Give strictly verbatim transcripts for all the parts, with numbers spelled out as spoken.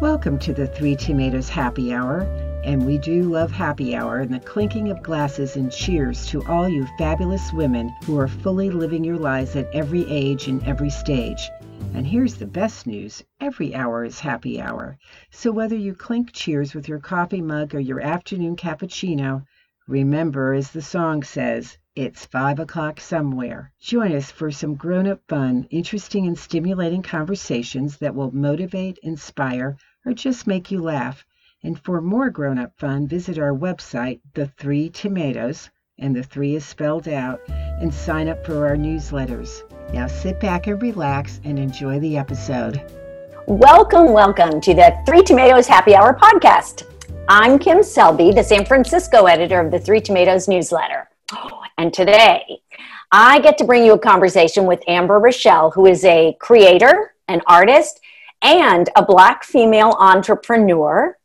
Welcome to the Three Tomatoes Happy Hour, and we do love happy hour and the clinking of glasses and cheers to all you fabulous women who are fully living your lives at every age and every stage. And here's the best news, every hour is happy hour. So whether you clink cheers with your coffee mug or your afternoon cappuccino, remember, as the song says, it's five o'clock somewhere. Join us for some grown-up fun, interesting and stimulating conversations that will motivate, inspire, or just make you laugh. And for more grown-up fun, visit our website, The Three Tomatoes, and the three is spelled out, and sign up for our newsletters. Now sit back and relax and enjoy the episode. Welcome, welcome to the Three Tomatoes Happy Hour podcast. I'm Kim Selby, the San Francisco editor of the Three Tomatoes newsletter. And today, I get to bring you a conversation with Amber Rochelle, who is a creator, an artist, and a Black female entrepreneur.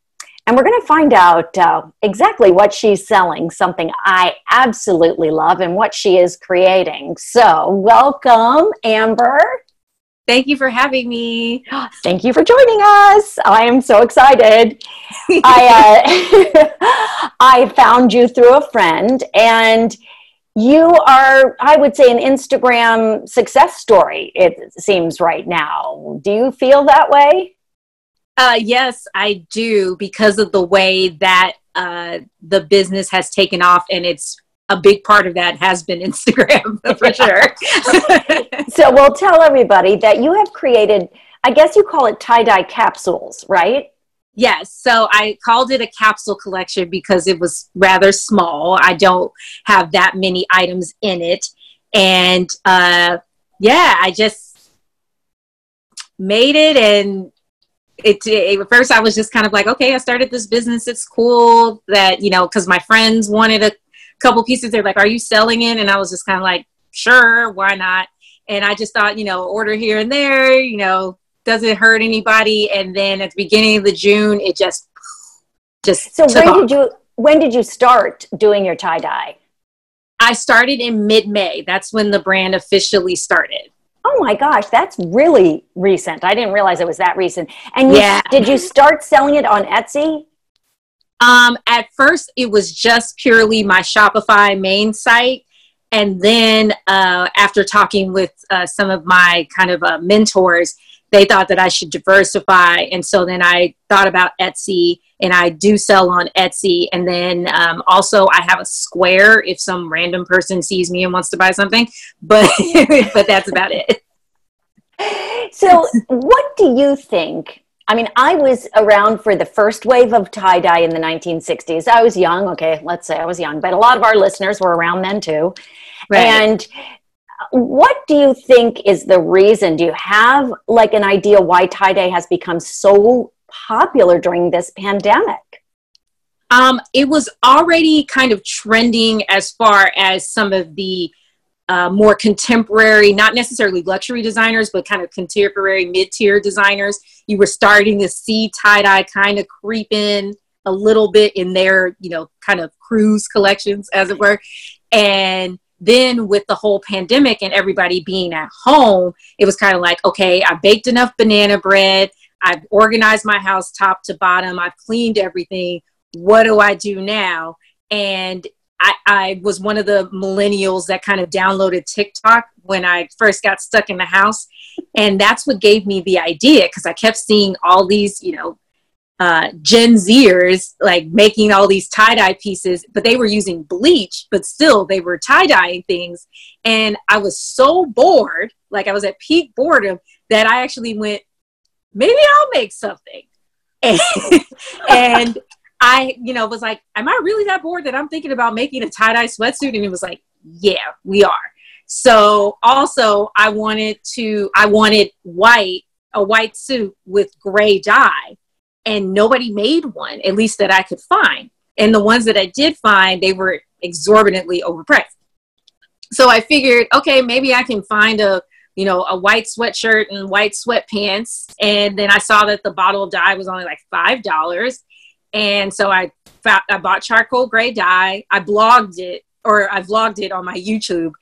And we're going to find out uh, exactly what she's selling, something I absolutely love, and what she is creating. So welcome, Amber. Thank you for having me. Thank you for joining us. I am so excited. I uh, I found you through a friend, and you are, I would say, an Instagram success story, it seems right now. Do you feel that way? Uh, yes, I do, because of the way that uh, the business has taken off, and it's a big part of that has been Instagram, for sure. So we'll tell everybody that you have created, I guess you call it tie-dye capsules, right? Yes. So I called it a capsule collection because it was rather small. I don't have that many items in it. And uh, yeah, I just made it. And it, it at first I was just kind of like, okay, I started this business. It's cool that, you know, because my friends wanted a couple pieces. They're like, are you selling it? And I was just kind of like, sure, why not? And I just thought, you know, order here and there, you know, doesn't hurt anybody. And then at the beginning of the June, it just, just so when off. did you, when did you start doing your tie-dye? I started in mid-May. That's when the brand officially started. Oh my gosh. That's really recent. I didn't realize it was that recent. And you, yeah. Did you start selling it on Etsy? Um, at first it was just purely my Shopify main site. And then, uh, after talking with, uh, some of my kind of, uh, mentors, they thought that I should diversify. And so then I thought about Etsy, and I do sell on Etsy. And then um, also I have a Square if some random person sees me and wants to buy something, but, but that's about it. So what do you think? I mean, I was around for the first wave of tie-dye in the nineteen sixties. I was young. Okay. Let's say I was young, but a lot of our listeners were around then too. Right. And what do you think is the reason? Do you have like an idea why tie-dye has become so popular during this pandemic? Um, it was already kind of trending as far as some of the uh, more contemporary, not necessarily luxury designers, but kind of contemporary mid-tier designers. You were starting to see tie-dye kind of creep in a little bit in their, you know, kind of cruise collections, as it were. And then with the whole pandemic and everybody being at home, it was kind of like, okay, I baked enough banana bread. I've organized my house top to bottom. I've cleaned everything. What do I do now? And I, I was one of the millennials that kind of downloaded TikTok when I first got stuck in the house. And that's what gave me the idea, because I kept seeing all these, you know, uh, Gen Zers like making all these tie-dye pieces, but they were using bleach, but still they were tie-dyeing things. And I was so bored, like I was at peak boredom, that I actually went, maybe I'll make something. And, and I, you know, was like, am I really that bored that I'm thinking about making a tie-dye sweatsuit? And it was like, yeah, we are. So also I wanted to, I wanted white, a white suit with gray dye. And nobody made one, at least that I could find. And the ones that I did find, they were exorbitantly overpriced. So I figured, okay, maybe I can find a, you know, a white sweatshirt and white sweatpants. And then I saw that the bottle of dye was only like five dollars. And so I found, I bought charcoal gray dye. I blogged it, or I vlogged it on my YouTube.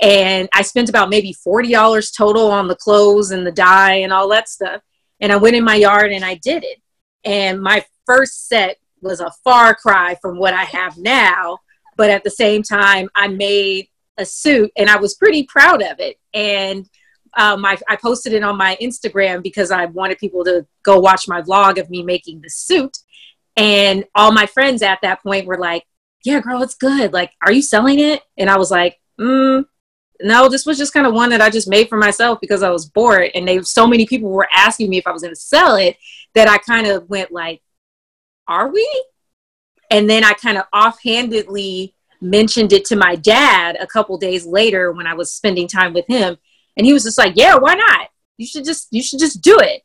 And I spent about maybe forty dollars total on the clothes and the dye and all that stuff. And I went in my yard and I did it. And my first set was a far cry from what I have now. But at the same time, I made a suit and I was pretty proud of it. And um, I, I posted it on my Instagram because I wanted people to go watch my vlog of me making the suit. And all my friends at that point were like, yeah, girl, it's good. Like, are you selling it? And I was like, mm, no, this was just kind of one that I just made for myself because I was bored. And they, so many people were asking me if I was going to sell it that I kind of went like, are we? And then I kind of offhandedly mentioned it to my dad a couple days later when I was spending time with him. And he was just like, yeah, why not? You should just, you should just do it.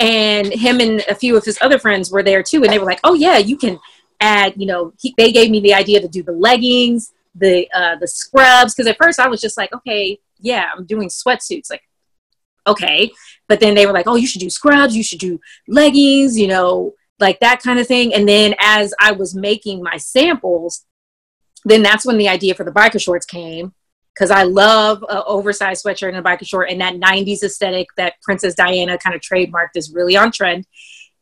And him and a few of his other friends were there too. And they were like, oh yeah, you can add, you know, he, they gave me the idea to do the leggings, the, uh, the scrubs. Cause at first I was just like, okay, yeah, I'm doing sweatsuits. Like, okay. But then they were like, oh, you should do scrubs. You should do leggings, you know, like that kind of thing. And then as I was making my samples, then that's when the idea for the biker shorts came. Because I love an oversized sweatshirt and a biker short, and that nineties aesthetic that Princess Diana kind of trademarked is really on trend.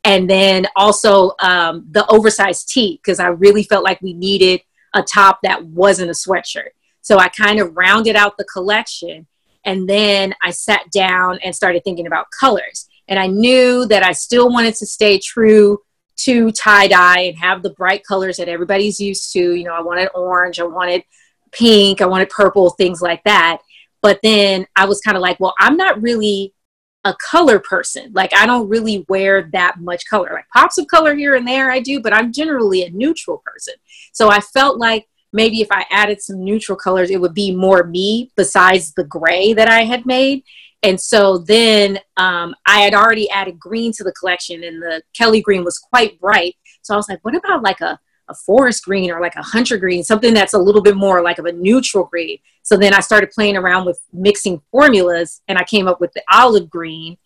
And then also um, the oversized tee, because I really felt like we needed a top that wasn't a sweatshirt. So I kind of rounded out the collection, and then I sat down and started thinking about colors. And I knew that I still wanted to stay true to tie-dye and have the bright colors that everybody's used to. You know, I wanted orange, I wanted pink, I wanted purple, things like that. But then I was kind of like, well, I'm not really a color person. Like, I don't really wear that much color. Like, pops of color here and there I do, but I'm generally a neutral person. So I felt like maybe if I added some neutral colors, it would be more me besides the gray that I had made. And so then um, I had already added green to the collection, and the Kelly green was quite bright. So I was like, what about like a a forest green or like a hunter green, something that's a little bit more like of a neutral green. So then I started playing around with mixing formulas, and I came up with the olive green.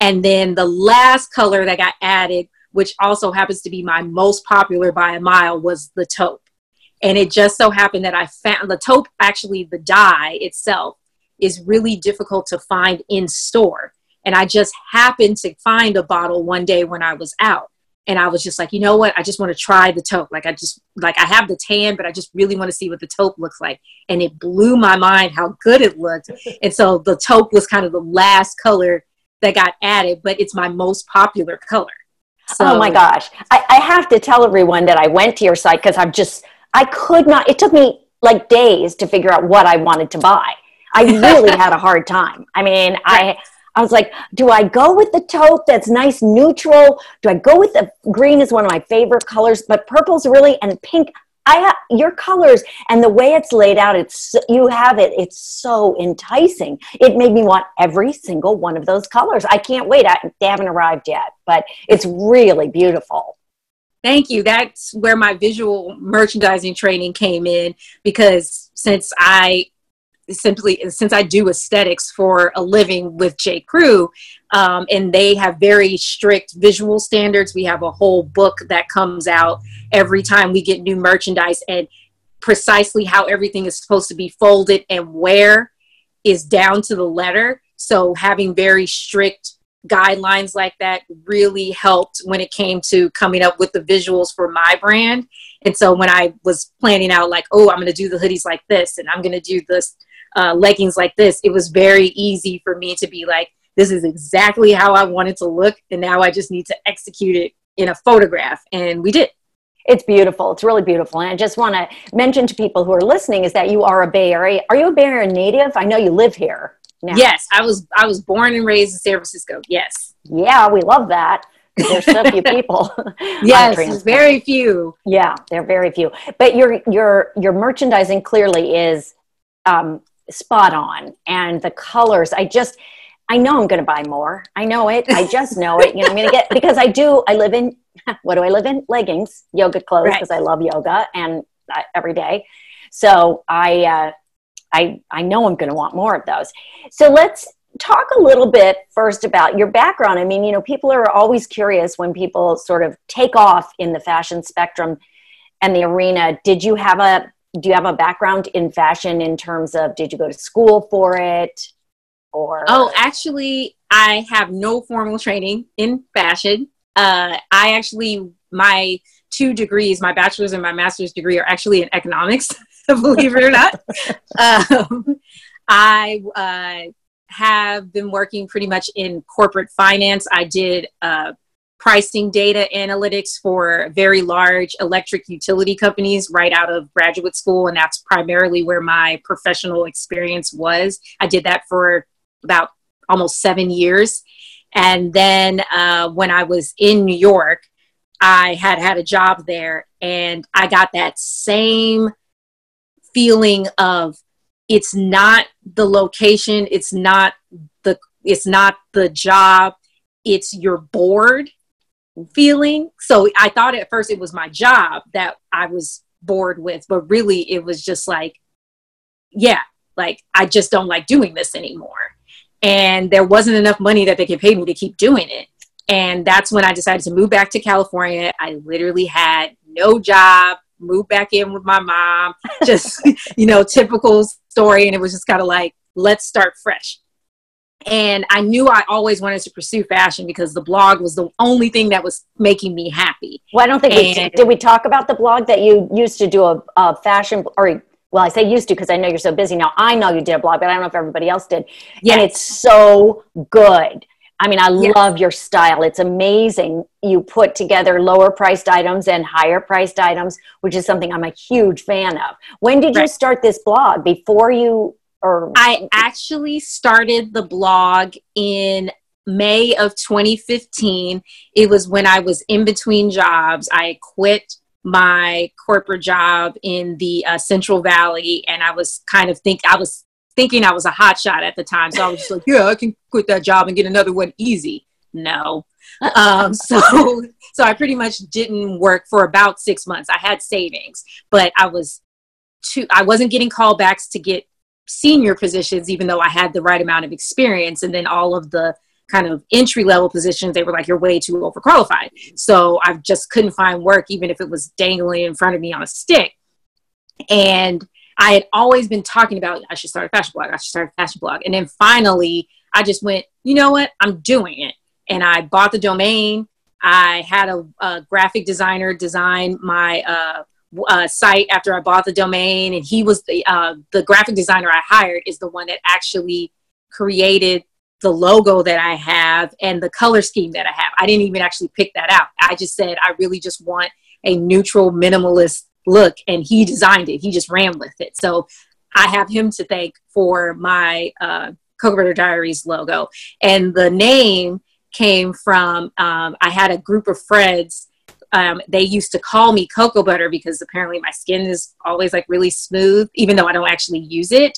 And then the last color that got added, which also happens to be my most popular by a mile, was the taupe. And it just so happened that I found the taupe, actually the dye itself is really difficult to find in store. And I just happened to find a bottle one day when I was out. And I was just like, you know what? I just want to try the taupe. Like I just, like I have the tan, but I just really want to see what the taupe looks like. And it blew my mind how good it looked. And so the taupe was kind of the last color that got added, but it's my most popular color. So, oh my gosh. I, I have to tell everyone that I went to your site because I'm just, I could not, it took me like days to figure out what I wanted to buy. I really had a hard time. I mean, I... I was like, do I go with the taupe that's nice, neutral? Do I go with the green is one of my favorite colors, but purple's really, and pink, I ha- your colors and the way it's laid out, it's you have it, it's so enticing. It made me want every single one of those colors. I can't wait. I, they haven't arrived yet, but it's really beautiful. Thank you. That's where my visual merchandising training came in, because since I... simply since I do aesthetics for a living with J. Crew, um, and they have very strict visual standards. We have a whole book that comes out every time we get new merchandise, and precisely how everything is supposed to be folded and where is down to the letter. So having very strict guidelines like that really helped when it came to coming up with the visuals for my brand. And so when I was planning out like, oh, I'm going to do the hoodies like this, and I'm going to do this Uh, leggings like this, it was very easy for me to be like, this is exactly how I wanted to look, and now I just need to execute it in a photograph. And we did. It's beautiful. It's really beautiful. And I just want to mention to people who are listening is that you are a Bay Area. Are you a Bay Area native? I know you live here now. Yes, I was I was born and raised in San Francisco. Yes. Yeah, we love that. There's so few people. Yes, very few. Yeah, there are very few. But your your your merchandising clearly is um spot on. And the colors, I just, I know I'm going to buy more. I know it. I just know it. You know, I'm going to get, because I do, I live in, what do I live in? Leggings, yoga clothes, because right. I love yoga and uh, every day. So I, uh, I, I know I'm going to want more of those. So let's talk a little bit first about your background. I mean, you know, people are always curious when people sort of take off in the fashion spectrum and the arena. Did you have a Do you have a background in fashion in terms of, did you go to school for it or? Oh, actually, I have no formal training in fashion. Uh, I actually, my two degrees, my bachelor's and my master's degree, are actually in economics, believe it or not. Um, I uh, have been working pretty much in corporate finance. I did uh, pricing data analytics for very large electric utility companies right out of graduate school, and that's primarily where my professional experience was. I did that for about almost seven years. And then uh, when I was in New York, I had had a job there, and I got that same feeling of it's not the location, it's not the it's not the job, it's your bored feeling. So I thought at first it was my job that I was bored with, but really it was just like, yeah, like I just don't like doing this anymore. And there wasn't enough money that they could pay me to keep doing it. And that's when I decided to move back to California. I literally had no job, moved back in with my mom, just, you know, typical story. And it was just kind of like, let's start fresh. And I knew I always wanted to pursue fashion because the blog was the only thing that was making me happy. Well, I don't think and, we, did we talk about the blog that you used to do a, a fashion or well, I say used to because I know you're so busy now. I know you did a blog, but I don't know if everybody else did. Yes. And it's so good. I mean, I yes. love your style. It's amazing. You put together lower priced items and higher priced items, which is something I'm a huge fan of. When did right. you start this blog? Before you or I actually started the blog in May of twenty fifteen. It was when I was in between jobs. I quit my corporate job in the uh, Central Valley, and I was kind of think I was thinking I was a hotshot at the time, so I was just like, yeah, I can quit that job and get another one easy. No, um, so so I pretty much didn't work for about six months. I had savings, but I was too I wasn't getting callbacks to get senior positions, even though I had the right amount of experience, and then all of the kind of entry-level positions, they were like, you're way too overqualified. So I just couldn't find work, even if it was dangling in front of me on a stick. And I had always been talking about, I should start a fashion blog, I should start a fashion blog. And then finally, I just went, you know what, I'm doing it. And I bought the domain. I had a, a graphic designer design my uh, uh, site after I bought the domain. And he was the, uh, the graphic designer I hired is the one that actually created the logo that I have and the color scheme that I have. I didn't even actually pick that out. I just said, I really just want a neutral minimalist look. And he designed it. He just ran with it. So I have him to thank for my uh, Cocoa Butter Diaries logo. And the name came from, um, I had a group of friends. Um, they used to call me Cocoa Butter because apparently my skin is always like really smooth, even though I don't actually use it.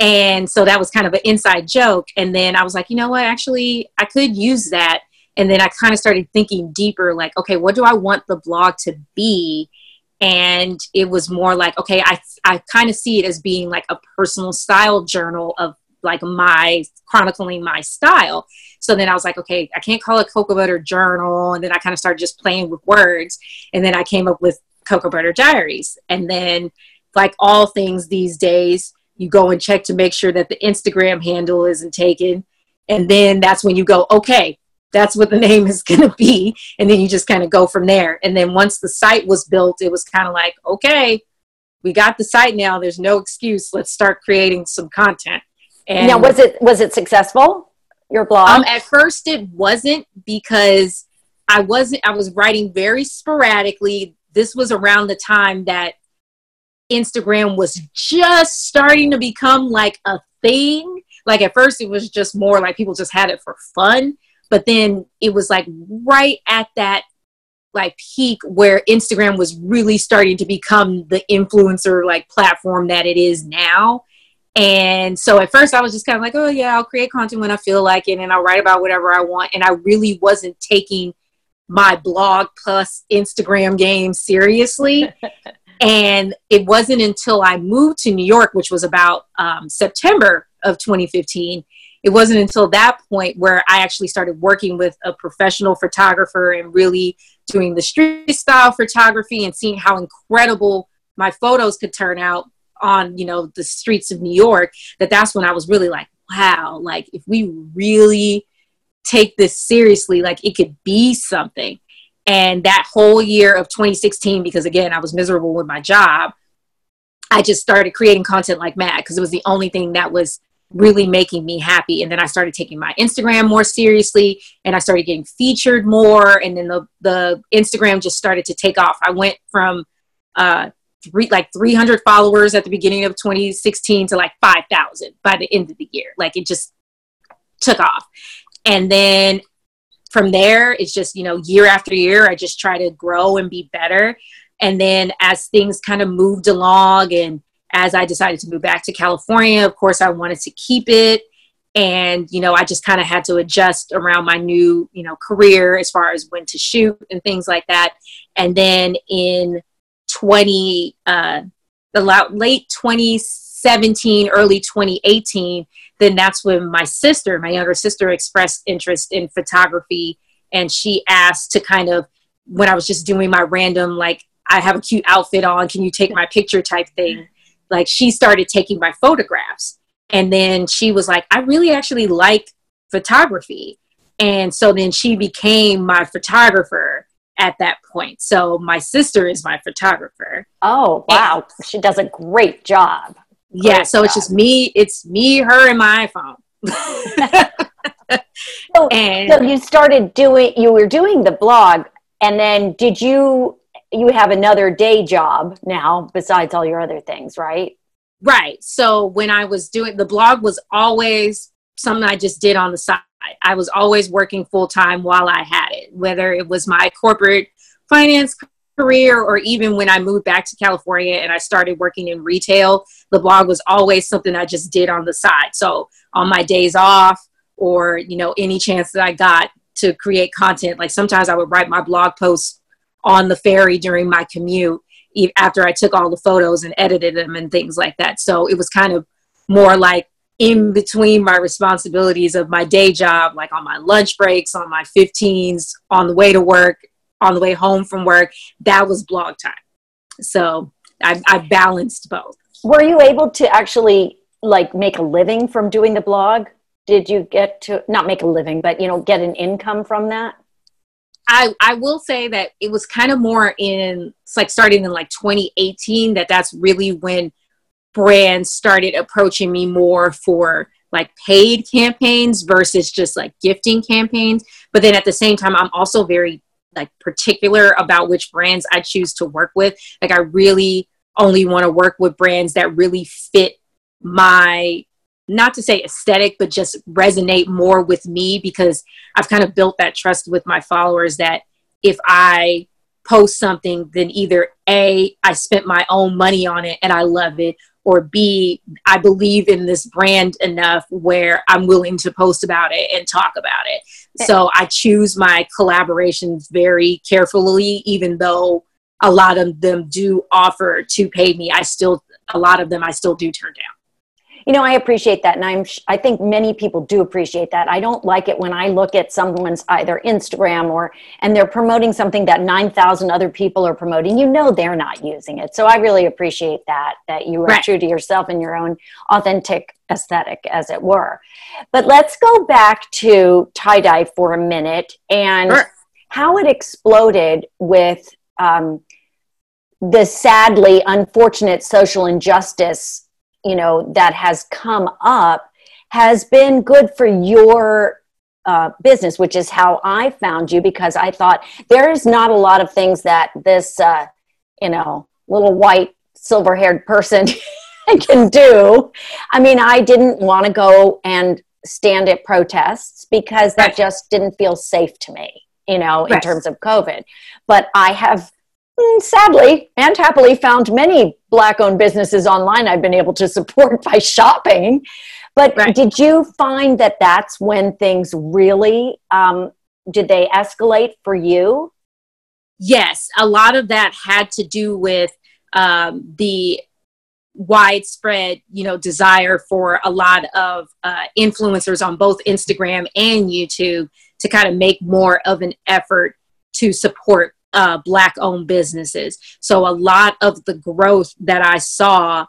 And so that was kind of an inside joke. And then I was like, you know what, actually, I could use that. And then I kind of started thinking deeper, like, okay, what do I want the blog to be? And it was more like, okay, I I kind of see it as being like a personal style journal of like my chronicling my style. So then I was like, okay, I can't call it Cocoa Butter Journal. And then I kind of started just playing with words. And then I came up with Cocoa Butter Diaries. And then like all things these days, you go and check to make sure that the Instagram handle isn't taken. And then that's when you go, okay, that's what the name is going to be. And then you just kind of go from there. And then once the site was built, it was kind of like, okay, we got the site now. There's no excuse. Let's start creating some content. And now, was it, was it successful, your blog? Um, at first it wasn't because I wasn't, I was writing very sporadically. This was around the time that Instagram was just starting to become like a thing. Like at first it was just more like people just had it for fun, but then it was like right at that like peak where Instagram was really starting to become the influencer like platform that it is now. And so at first I was just kind of like, oh yeah, I'll create content when I feel like it and I'll write about whatever I want. And I really wasn't taking my blog plus Instagram game seriously. And it wasn't until I moved to New York, which was about um, September of twenty fifteen. It wasn't until that point where I actually started working with a professional photographer and really doing the street style photography and seeing how incredible my photos could turn out on, you know, the streets of New York, that that's when I was really like, wow, like if we really take this seriously, like it could be something. And that whole year of twenty sixteen, because again, I was miserable with my job, I just started creating content like mad because it was the only thing that was really making me happy. And then I started taking my Instagram more seriously, and I started getting featured more. And then the, the Instagram just started to take off. I went from uh, three, like three hundred followers at the beginning of twenty sixteen to like five thousand by the end of the year. Like it just took off. And then from there, it's just, you know, year after year, I just try to grow and be better. And then as things kind of moved along, and as I decided to move back to California, of course, I wanted to keep it. And, you know, I just kind of had to adjust around my new, you know, career as far as when to shoot and things like that. And then in twenty, uh, the late twenty seventeen, early twenty eighteen, then that's when my sister, my younger sister, expressed interest in photography. And she asked to kind of, when I was just doing my random, like, I have a cute outfit on, can you take my picture type thing? Like, she started taking my photographs. And then she was like, I really actually like photography. And so then she became my photographer at that point. So my sister is my photographer. Oh, wow. And she does a great job. Great yeah. So job. It's just me. It's me, her, and my iPhone. so, and, so you started doing, you were doing the blog, and then did you, you have another day job now besides all your other things, right? Right. So when I was doing, the blog was always something I just did on the side. I was always working full time while I had it, whether it was my corporate finance career or even when I moved back to California and I started working in retail, the blog was always something I just did on the side. So on my days off or, you know, any chance that I got to create content, like sometimes I would write my blog posts on the ferry during my commute after I took all the photos and edited them and things like that. So it was kind of more like in between my responsibilities of my day job, like on my lunch breaks, on my fifteens, on the way to work, on the way home from work, that was blog time. So I, I balanced both. Were you able to actually like make a living from doing the blog? Did you get to not make a living, but, you know, get an income from that? I, I will say that it was kind of more in, it's like starting in like twenty eighteen, that that's really when brands started approaching me more for like paid campaigns versus just like gifting campaigns. But then at the same time, I'm also very like particular about which brands I choose to work with. Like I really only want to work with brands that really fit my, not to say aesthetic, but just resonate more with me, because I've kind of built that trust with my followers that if I post something, then either A, I spent my own money on it and I love it, or B, I believe in this brand enough where I'm willing to post about it and talk about it. So I choose my collaborations very carefully, even though a lot of them do offer to pay me. I still, a lot of them I still do turn down. You know, I appreciate that. And I'm, I think many people do appreciate that. I don't like it when I look at someone's either Instagram or, and they're promoting something that nine thousand other people are promoting, you know, they're not using it. So I really appreciate that, that you are right. True to yourself and your own authentic aesthetic, as it were. But let's go back to tie-dye for a minute and sure. How it exploded with um, the sadly unfortunate social injustice, you know, that has come up has been good for your uh, business, which is how I found you, because I thought there's not a lot of things that this, uh, you know, little white silver haired person can do. I mean, I didn't want to go and stand at protests because that right. just didn't feel safe to me, you know, right. in terms of COVID. But I have sadly and happily found many Black-owned businesses online I've been able to support by shopping. But right. did you find that that's when things really, um, did they escalate for you? Yes. A lot of that had to do with um, the widespread, you know, desire for a lot of uh, influencers on both Instagram and YouTube to kind of make more of an effort to support Uh, Black-owned businesses. So a lot of the growth that I saw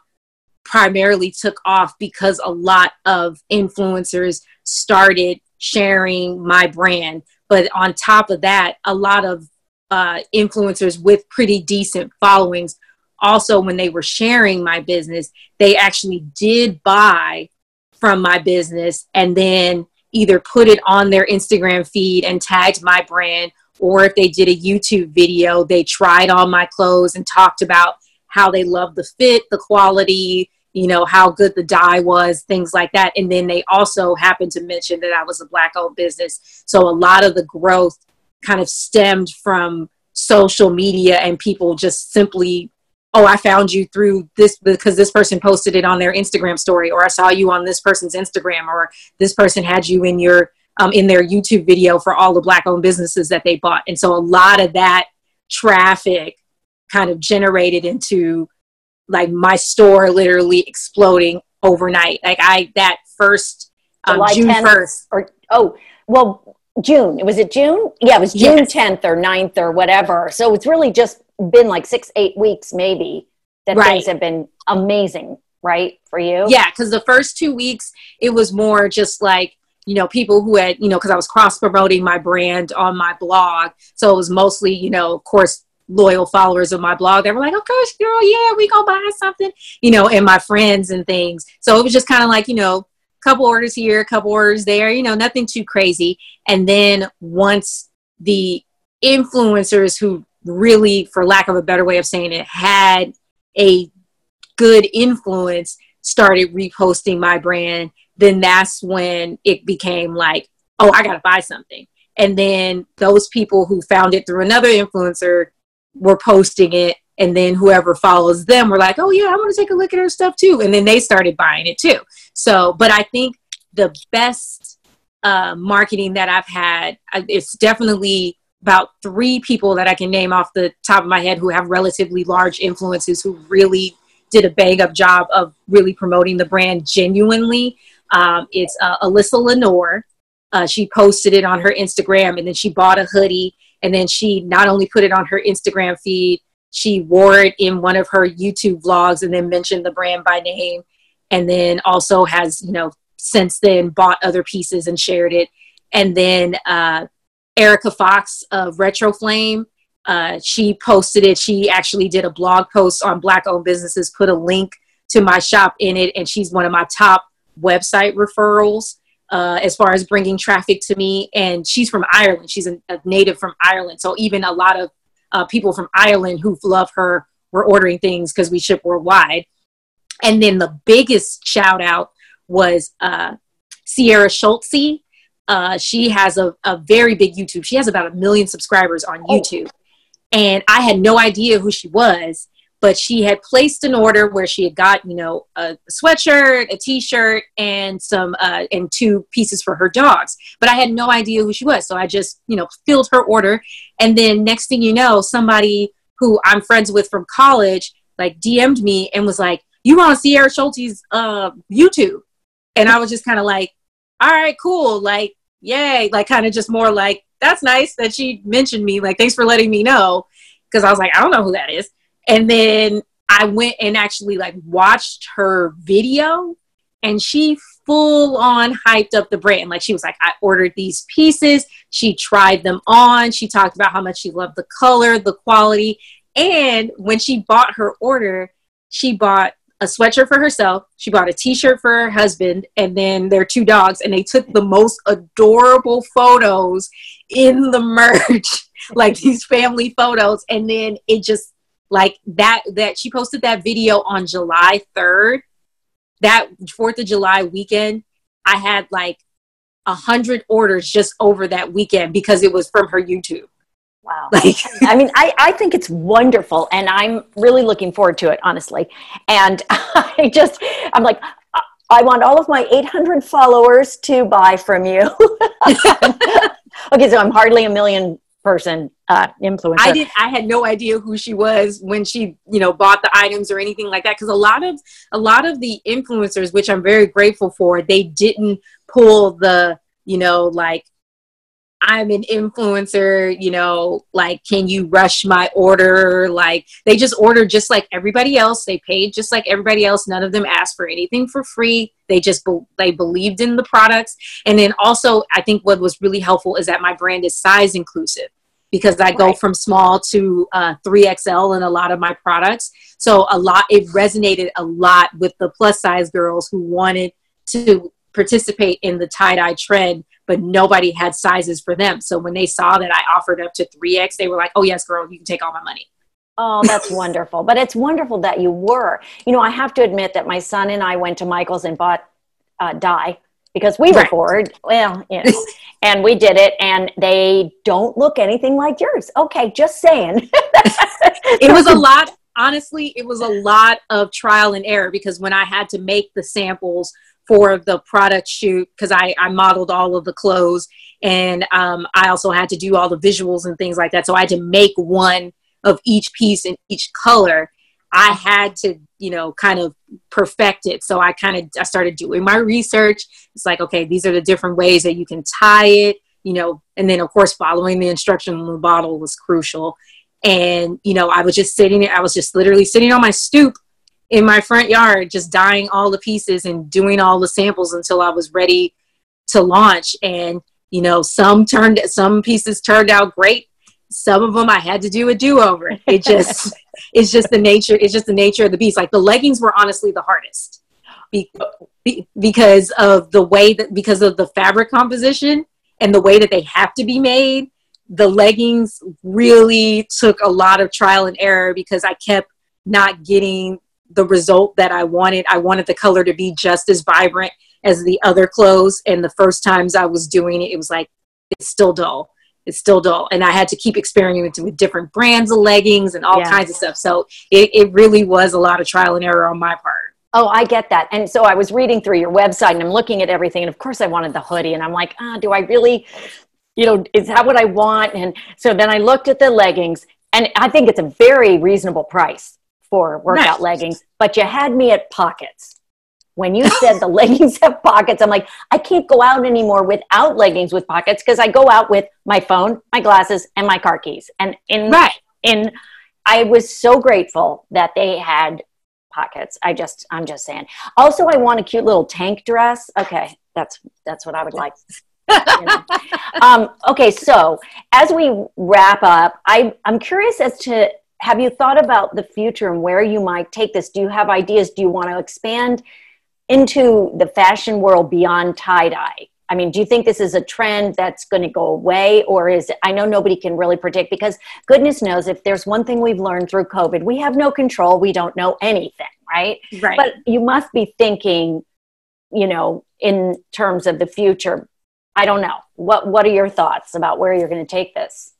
primarily took off because a lot of influencers started sharing my brand. But on top of that, a lot of uh, influencers with pretty decent followings, also when they were sharing my business, they actually did buy from my business and then either put it on their Instagram feed and tagged my brand, or if they did a YouTube video, they tried on my clothes and talked about how they loved the fit, the quality, you know, how good the dye was, things like that. And then they also happened to mention that I was a Black-owned business. So a lot of the growth kind of stemmed from social media and people just simply, oh, I found you through this because this person posted it on their Instagram story, or I saw you on this person's Instagram, or this person had you in your um, in their YouTube video for all the Black-owned businesses that they bought. And so a lot of that traffic kind of generated into like my store literally exploding overnight. Like I, that first, um, June tenth, first. Or, oh, well, June, was it June? Yeah, it was June yes. tenth or ninth or whatever. So it's really just been like six, eight weeks maybe that right. things have been amazing, right, for you? Yeah, because the first two weeks, it was more just like, you know, people who had, you know, because I was cross-promoting my brand on my blog. So it was mostly, you know, of course, loyal followers of my blog. They were like, okay, girl, yeah, we go buy something, you know, and my friends and things. So it was just kind of like, you know, couple orders here, couple orders there, you know, nothing too crazy. And then once the influencers who really, for lack of a better way of saying it, had a good influence started reposting my brand, then that's when it became like, oh, I got to buy something. And then those people who found it through another influencer were posting it. And then whoever follows them were like, oh yeah, I want to take a look at her stuff too. And then they started buying it too. So, but I think the best uh, marketing that I've had, it's definitely about three people that I can name off the top of my head who have relatively large influences who really did a bang up job of really promoting the brand genuinely. Um, it's uh, Alyssa Lenore. Uh, she posted it on her Instagram and then she bought a hoodie. And then she not only put it on her Instagram feed, she wore it in one of her YouTube vlogs and then mentioned the brand by name. And then also has, you know, since then bought other pieces and shared it. And then uh, Erica Fox of Retro Flame, uh, she posted it. She actually did a blog post on Black-owned businesses, put a link to my shop in it. And she's one of my top website referrals uh, as far as bringing traffic to me. And she's from Ireland. She's a, a native from Ireland. So even a lot of Uh, people from Ireland who love her were ordering things because we ship worldwide. And then the biggest shout out was uh, Sierra Schultze. Uh, she has a, a very big YouTube. She has about a million subscribers on YouTube. Oh. And I had no idea who she was, but she had placed an order where she had got, you know, a sweatshirt, a t-shirt, and some, uh, and two pieces for her dogs. But I had no idea who she was. So I just, you know, filled her order. And then next thing you know, somebody who I'm friends with from college, like D M'd me and was like, you on Sierra Schultze's uh, YouTube. And I was just kind of like, all right, cool. Like, yay. Like kind of just more like, that's nice that she mentioned me. Like, thanks for letting me know. Cause I was like, I don't know who that is. And then I went and actually like watched her video and she full on hyped up the brand. Like she was like, I ordered these pieces. She tried them on. She talked about how much she loved the color, the quality. And when she bought her order, she bought a sweatshirt for herself. She bought a t-shirt for her husband and then their two dogs. And they took the most adorable photos in the merch, like these family photos. And then it just, Like that, that she posted that video on July third, that fourth of July weekend. I had like a hundred orders just over that weekend because it was from her YouTube. Wow. Like, I mean, I, I think it's wonderful and I'm really looking forward to it, honestly. And I just, I'm like, I want all of my eight hundred followers to buy from you. Okay. So I'm hardly a million person uh influencer. I did I had no idea who she was when she, you know, bought the items or anything like that, because a lot of a lot of the influencers, which I'm very grateful for, they didn't pull the, you know, like I'm an influencer, you know, like, can you rush my order? Like, they just ordered just like everybody else. They paid just like everybody else. None of them asked for anything for free. They just, be- they believed in the products. And then also, I think what was really helpful is that my brand is size inclusive, because I go right. from small to uh, three X L in a lot of my products. So a lot, it resonated a lot with the plus size girls who wanted to participate in the tie-dye trend, but nobody had sizes for them. So when they saw that I offered up to three X, they were like, oh yes, girl, you can take all my money. Oh, that's wonderful. But it's wonderful that you were. You know, I have to admit that my son and I went to Michael's and bought uh, dye because we right. were bored. Well, you know, and we did it, and they don't look anything like yours. Okay, just saying. It was a lot. Honestly, it was a lot of trial and error, because when I had to make the samples for the product shoot, because I, I modeled all of the clothes, and um, I also had to do all the visuals and things like that. So I had to make one of each piece in each color. I had to, you know, kind of perfect it. So I kind of, I started doing my research. It's like, okay, these are the different ways that you can tie it, you know, and then of course, following the instruction on the bottle was crucial. And, you know, I was just sitting, I was just literally sitting on my stoop in my front yard, just dyeing all the pieces and doing all the samples until I was ready to launch. And, you know, some turned, some pieces turned out great. Some of them I had to do a do-over. It just, it's just the nature, it's just the nature of the beast. Like the leggings were honestly the hardest be- be- because of the way that, because of the fabric composition and the way that they have to be made. The leggings really took a lot of trial and error because I kept not getting the result that I wanted. I wanted the color to be just as vibrant as the other clothes. And the first times I was doing it, it was like, it's still dull. It's still dull. And I had to keep experimenting with different brands of leggings and all yeah. kinds of stuff. So it, it really was a lot of trial and error on my part. Oh, I get that. And so I was reading through your website and I'm looking at everything. And of course I wanted the hoodie and I'm like, ah, oh, do I really, you know, is that what I want? And so then I looked at the leggings, and I think it's a very reasonable price for workout nice. leggings, but you had me at pockets. When you said the leggings have pockets, I'm like, I can't go out anymore without leggings with pockets, because I go out with my phone, my glasses, and my car keys. And in, right. in, I was so grateful that they had pockets. I just, I'm just saying. Also, I want a cute little tank dress. Okay, that's that's what I would like. You know? um, okay, so as we wrap up, I, I'm curious as to, have you thought about the future and where you might take this? Do you have ideas? Do you want to expand into the fashion world beyond tie-dye? I mean, do you think this is a trend that's going to go away, or is it, I know nobody can really predict, because goodness knows if there's one thing we've learned through COVID, we have no control. We don't know anything, right? Right. But you must be thinking, you know, in terms of the future. I don't know. What What are your thoughts about where you're going to take this?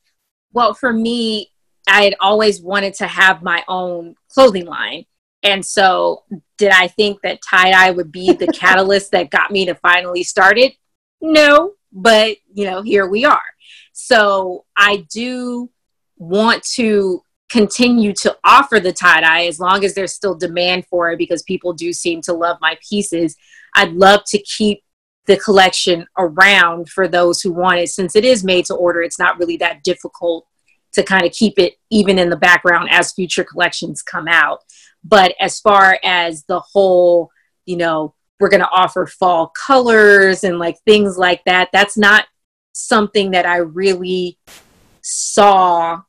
Well, for me, I had always wanted to have my own clothing line. And so did I think that tie-dye would be the catalyst that got me to finally start it? No, but you know, here we are. So I do want to continue to offer the tie-dye as long as there's still demand for it, because people do seem to love my pieces. I'd love to keep the collection around for those who want it. Since it is made to order, it's not really that difficult to kind of keep it even in the background as future collections come out. But as far as the whole, you know, we're going to offer fall colors and like things like that, that's not something that I really saw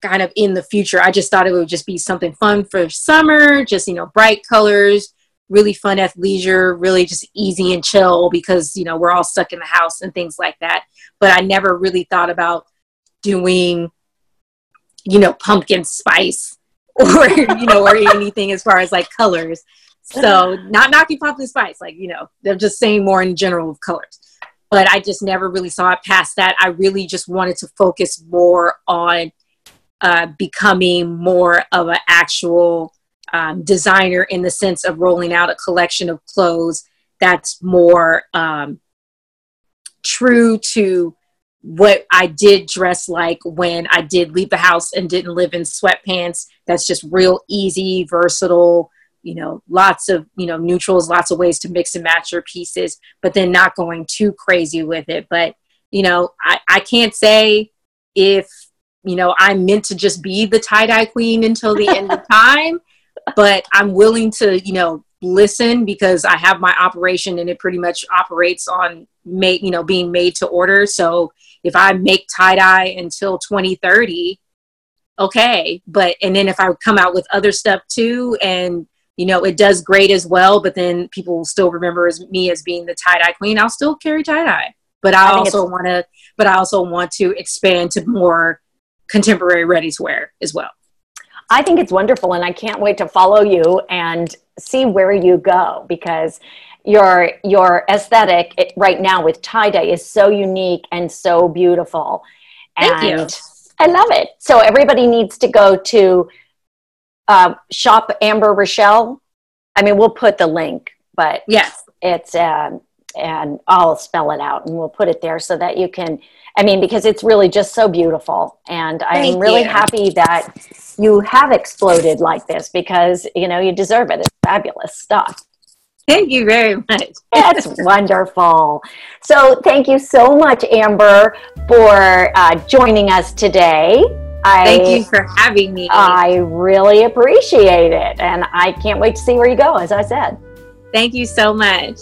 kind of in the future. I just thought it would just be something fun for summer, just, you know, bright colors, really fun athleisure, really just easy and chill, because, you know, we're all stuck in the house and things like that. But I never really thought about doing, you know, pumpkin spice or, you know, or anything as far as like colors. So not knocking pumpkin spice, like, you know, they're just saying more in general of colors, but I just never really saw it past that. I really just wanted to focus more on uh, becoming more of an actual um, designer in the sense of rolling out a collection of clothes that's more um, true to what I did dress like when I did leave the house and didn't live in sweatpants. That's just real easy, versatile, you know, lots of, you know, neutrals, lots of ways to mix and match your pieces, but then not going too crazy with it. But you know, I, I can't say if, you know, I'm meant to just be the tie-dye queen until the end of time, but I'm willing to, you know, listen, because I have my operation and it pretty much operates on made, you know, being made to order. So if I make tie-dye until twenty thirty, okay. But, and then if I come out with other stuff too, and, you know, it does great as well, but then people will still remember as me as being the tie-dye queen, I'll still carry tie-dye. But I, I also want to, but I also want to expand to more contemporary ready-to-wear as well. I think it's wonderful, and I can't wait to follow you and see where you go, because your your aesthetic it, right now with tie-dye is so unique and so beautiful. And thank you. I love it. So everybody needs to go to uh, Shop Amber Rochelle. I mean, we'll put the link, but yes, it's... Um, and I'll spell it out and we'll put it there so that you can, I mean, because it's really just so beautiful. And I'm really happy that you have exploded like this, because, you know, you deserve it. It's fabulous stuff. Thank you very much. That's wonderful. So thank you so much, Amber, for uh, joining us today. I, thank you for having me. I really appreciate it. And I can't wait to see where you go, as I said. Thank you so much.